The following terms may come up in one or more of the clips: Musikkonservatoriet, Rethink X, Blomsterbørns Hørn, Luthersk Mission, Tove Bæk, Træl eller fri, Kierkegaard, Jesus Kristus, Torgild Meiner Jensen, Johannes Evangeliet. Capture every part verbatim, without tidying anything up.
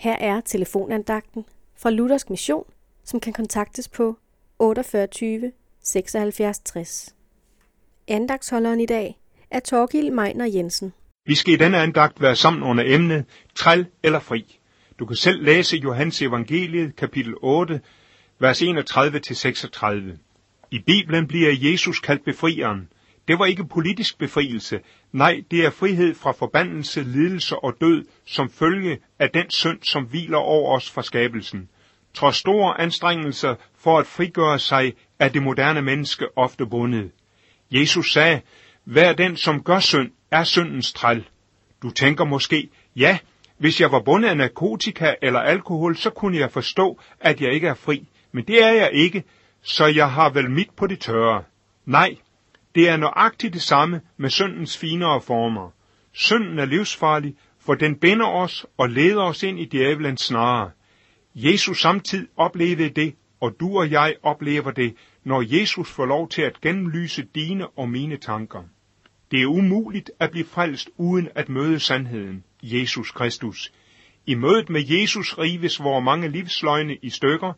Her er telefonandagten fra Luthersk Mission, som kan kontaktes på otteogfyrre tyve syvoghalvfjerds tres. Andagsholderen i dag er Torgild Meiner Jensen. Vi skal i denne andagt være sammen under emnet Træl eller fri. Du kan selv læse Johannes Evangeliet, kapitel otte, vers enogtredive til seksogtredive. I Bibelen bliver Jesus kaldt befrieren. Det var ikke politisk befrielse. Nej, det er frihed fra forbandelse, lidelse og død, som følge af den synd, som hviler over os fra skabelsen. Trods store anstrengelser for at frigøre sig, er det moderne menneske ofte bundet. Jesus sagde, hver den, som gør synd, er syndens træl. Du tænker måske, ja, hvis jeg var bundet af narkotika eller alkohol, så kunne jeg forstå, at jeg ikke er fri. Men det er jeg ikke, så jeg har vel mit på det tørre. Nej, det er nøjagtigt det samme med syndens finere former. Synden er livsfarlig, for den binder os og leder os ind i djævelens snare. Jesus samtid oplevede det, og du og jeg oplever det, når Jesus får lov til at gennemlyse dine og mine tanker. Det er umuligt at blive frelst uden at møde sandheden, Jesus Kristus. I mødet med Jesus rives vore mange livsløgne i stykker.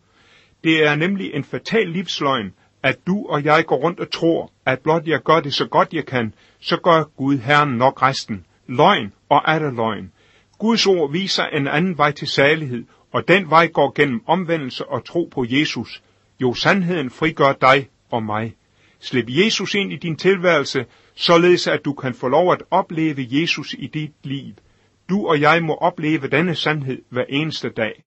Det er nemlig en fatal livsløgn, at du og jeg går rundt og tror, at blot jeg gør det så godt jeg kan, så gør Gud Herren nok resten. Løgn og atter løgn. Guds ord viser en anden vej til salighed, og den vej går gennem omvendelse og tro på Jesus. Jo, sandheden frigør dig og mig. Slip Jesus ind i din tilværelse, således at du kan få lov at opleve Jesus i dit liv. Du og jeg må opleve denne sandhed hver eneste dag.